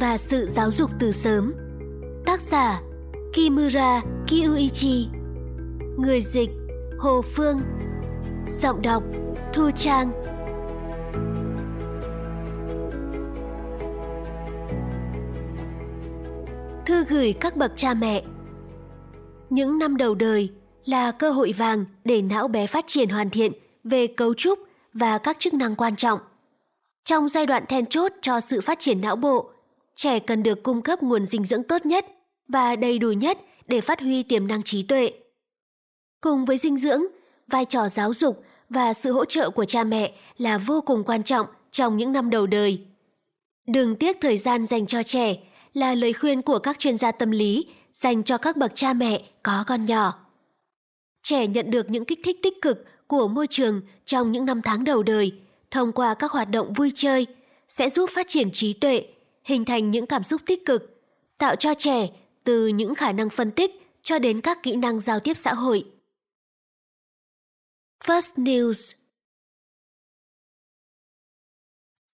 và sự giáo dục từ sớm. Tác giả Kimura Kyuichi. Người dịch Hồ Phương. Giọng đọc Thu Trang. Thư gửi các bậc cha mẹ. Những năm đầu đời là cơ hội vàng để não bé phát triển hoàn thiện về cấu trúc và các chức năng quan trọng. Trong giai đoạn then chốt cho sự phát triển não bộ, trẻ cần được cung cấp nguồn dinh dưỡng tốt nhất và đầy đủ nhất để phát huy tiềm năng trí tuệ. Cùng với dinh dưỡng, vai trò giáo dục và sự hỗ trợ của cha mẹ là vô cùng quan trọng trong những năm đầu đời. Đừng tiếc thời gian dành cho trẻ là lời khuyên của các chuyên gia tâm lý dành cho các bậc cha mẹ có con nhỏ. Trẻ nhận được những kích thích tích cực của môi trường trong những năm tháng đầu đời thông qua các hoạt động vui chơi sẽ giúp phát triển trí tuệ, hình thành những cảm xúc tích cực, tạo cho trẻ từ những khả năng phân tích cho đến các kỹ năng giao tiếp xã hội. First News.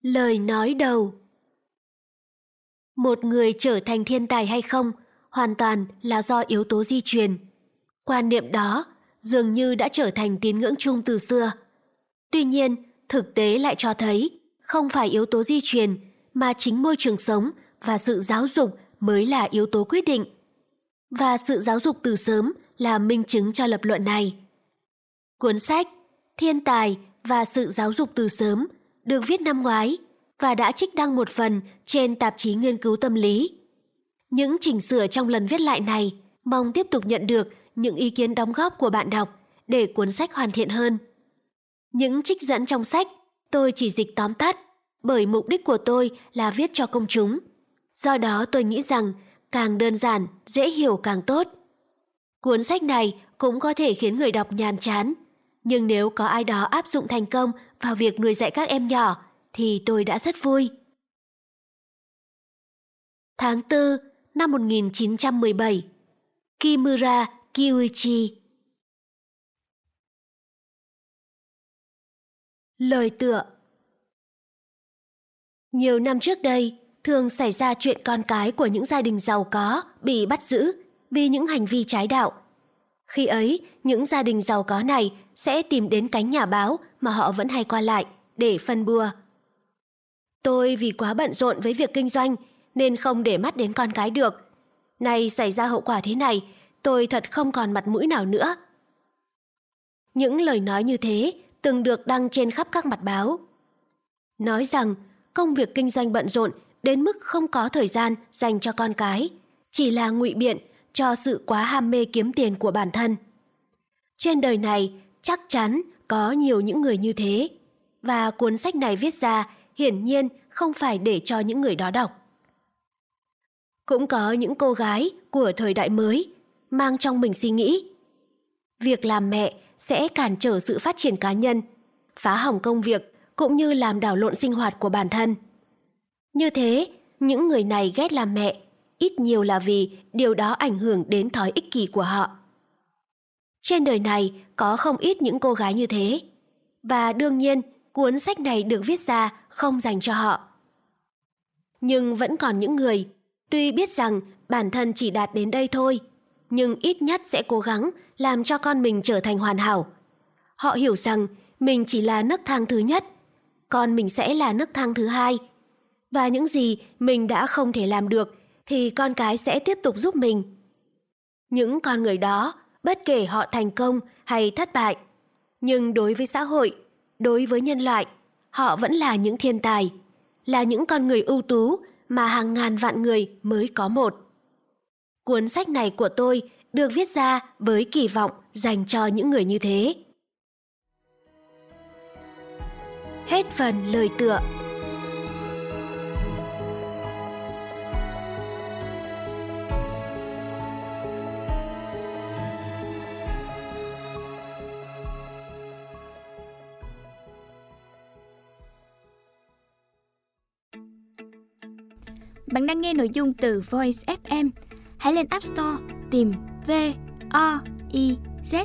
Lời nói đầu. Một người trở thành thiên tài hay không hoàn toàn là do yếu tố di truyền. Quan niệm đó dường như đã trở thành tín ngưỡng chung từ xưa. Tuy nhiên, thực tế lại cho thấy không phải yếu tố di truyền mà chính môi trường sống và sự giáo dục mới là yếu tố quyết định. Và sự giáo dục từ sớm là minh chứng cho lập luận này. Cuốn sách Thiên tài và sự giáo dục từ sớm được viết năm ngoái và đã trích đăng một phần trên tạp chí nghiên cứu tâm lý. Những chỉnh sửa trong lần viết lại này mong tiếp tục nhận được những ý kiến đóng góp của bạn đọc để cuốn sách hoàn thiện hơn. Những trích dẫn trong sách tôi chỉ dịch tóm tắt bởi mục đích của tôi là viết cho công chúng. Do đó tôi nghĩ rằng càng đơn giản, dễ hiểu càng tốt. Cuốn sách này cũng có thể khiến người đọc nhàm chán, nhưng nếu có ai đó áp dụng thành công vào việc nuôi dạy các em nhỏ thì tôi đã rất vui. Tháng 4 năm 1917, Kimura Kyuichi. Lời tựa. Nhiều năm trước đây, thường xảy ra chuyện con cái của những gia đình giàu có bị bắt giữ vì những hành vi trái đạo. Khi ấy, những gia đình giàu có này sẽ tìm đến cánh nhà báo mà họ vẫn hay qua lại để phân bua. Tôi vì quá bận rộn với việc kinh doanh nên không để mắt đến con cái được. Nay xảy ra hậu quả thế này, tôi thật không còn mặt mũi nào nữa. Những lời nói như thế từng được đăng trên khắp các mặt báo. Nói rằng công việc kinh doanh bận rộn đến mức không có thời gian dành cho con cái, chỉ là ngụy biện cho sự quá ham mê kiếm tiền của bản thân. Trên đời này chắc chắn có nhiều những người như thế, và cuốn sách này viết ra hiển nhiên không phải để cho những người đó đọc. Cũng có những cô gái của thời đại mới mang trong mình suy nghĩ việc làm mẹ sẽ cản trở sự phát triển cá nhân, phá hỏng công việc cũng như làm đảo lộn sinh hoạt của bản thân. Như thế, những người này ghét làm mẹ, ít nhiều là vì điều đó ảnh hưởng đến thói ích kỷ của họ. Trên đời này có không ít những cô gái như thế, và đương nhiên cuốn sách này được viết ra không dành cho họ. Nhưng vẫn còn những người, tuy biết rằng bản thân chỉ đạt đến đây thôi, nhưng ít nhất sẽ cố gắng làm cho con mình trở thành hoàn hảo. Họ hiểu rằng mình chỉ là nấc thang thứ nhất, con mình sẽ là nấc thang thứ hai. Và những gì mình đã không thể làm được thì con cái sẽ tiếp tục giúp mình. Những con người đó, bất kể họ thành công hay thất bại, nhưng đối với xã hội, đối với nhân loại, họ vẫn là những thiên tài, là những con người ưu tú mà hàng ngàn vạn người mới có một. Cuốn sách này của tôi được viết ra với kỳ vọng dành cho những người như thế. Hết phần lời tựa. Bạn đang nghe nội dung từ Voice FM. Hãy lên App Store tìm V-O-I-Z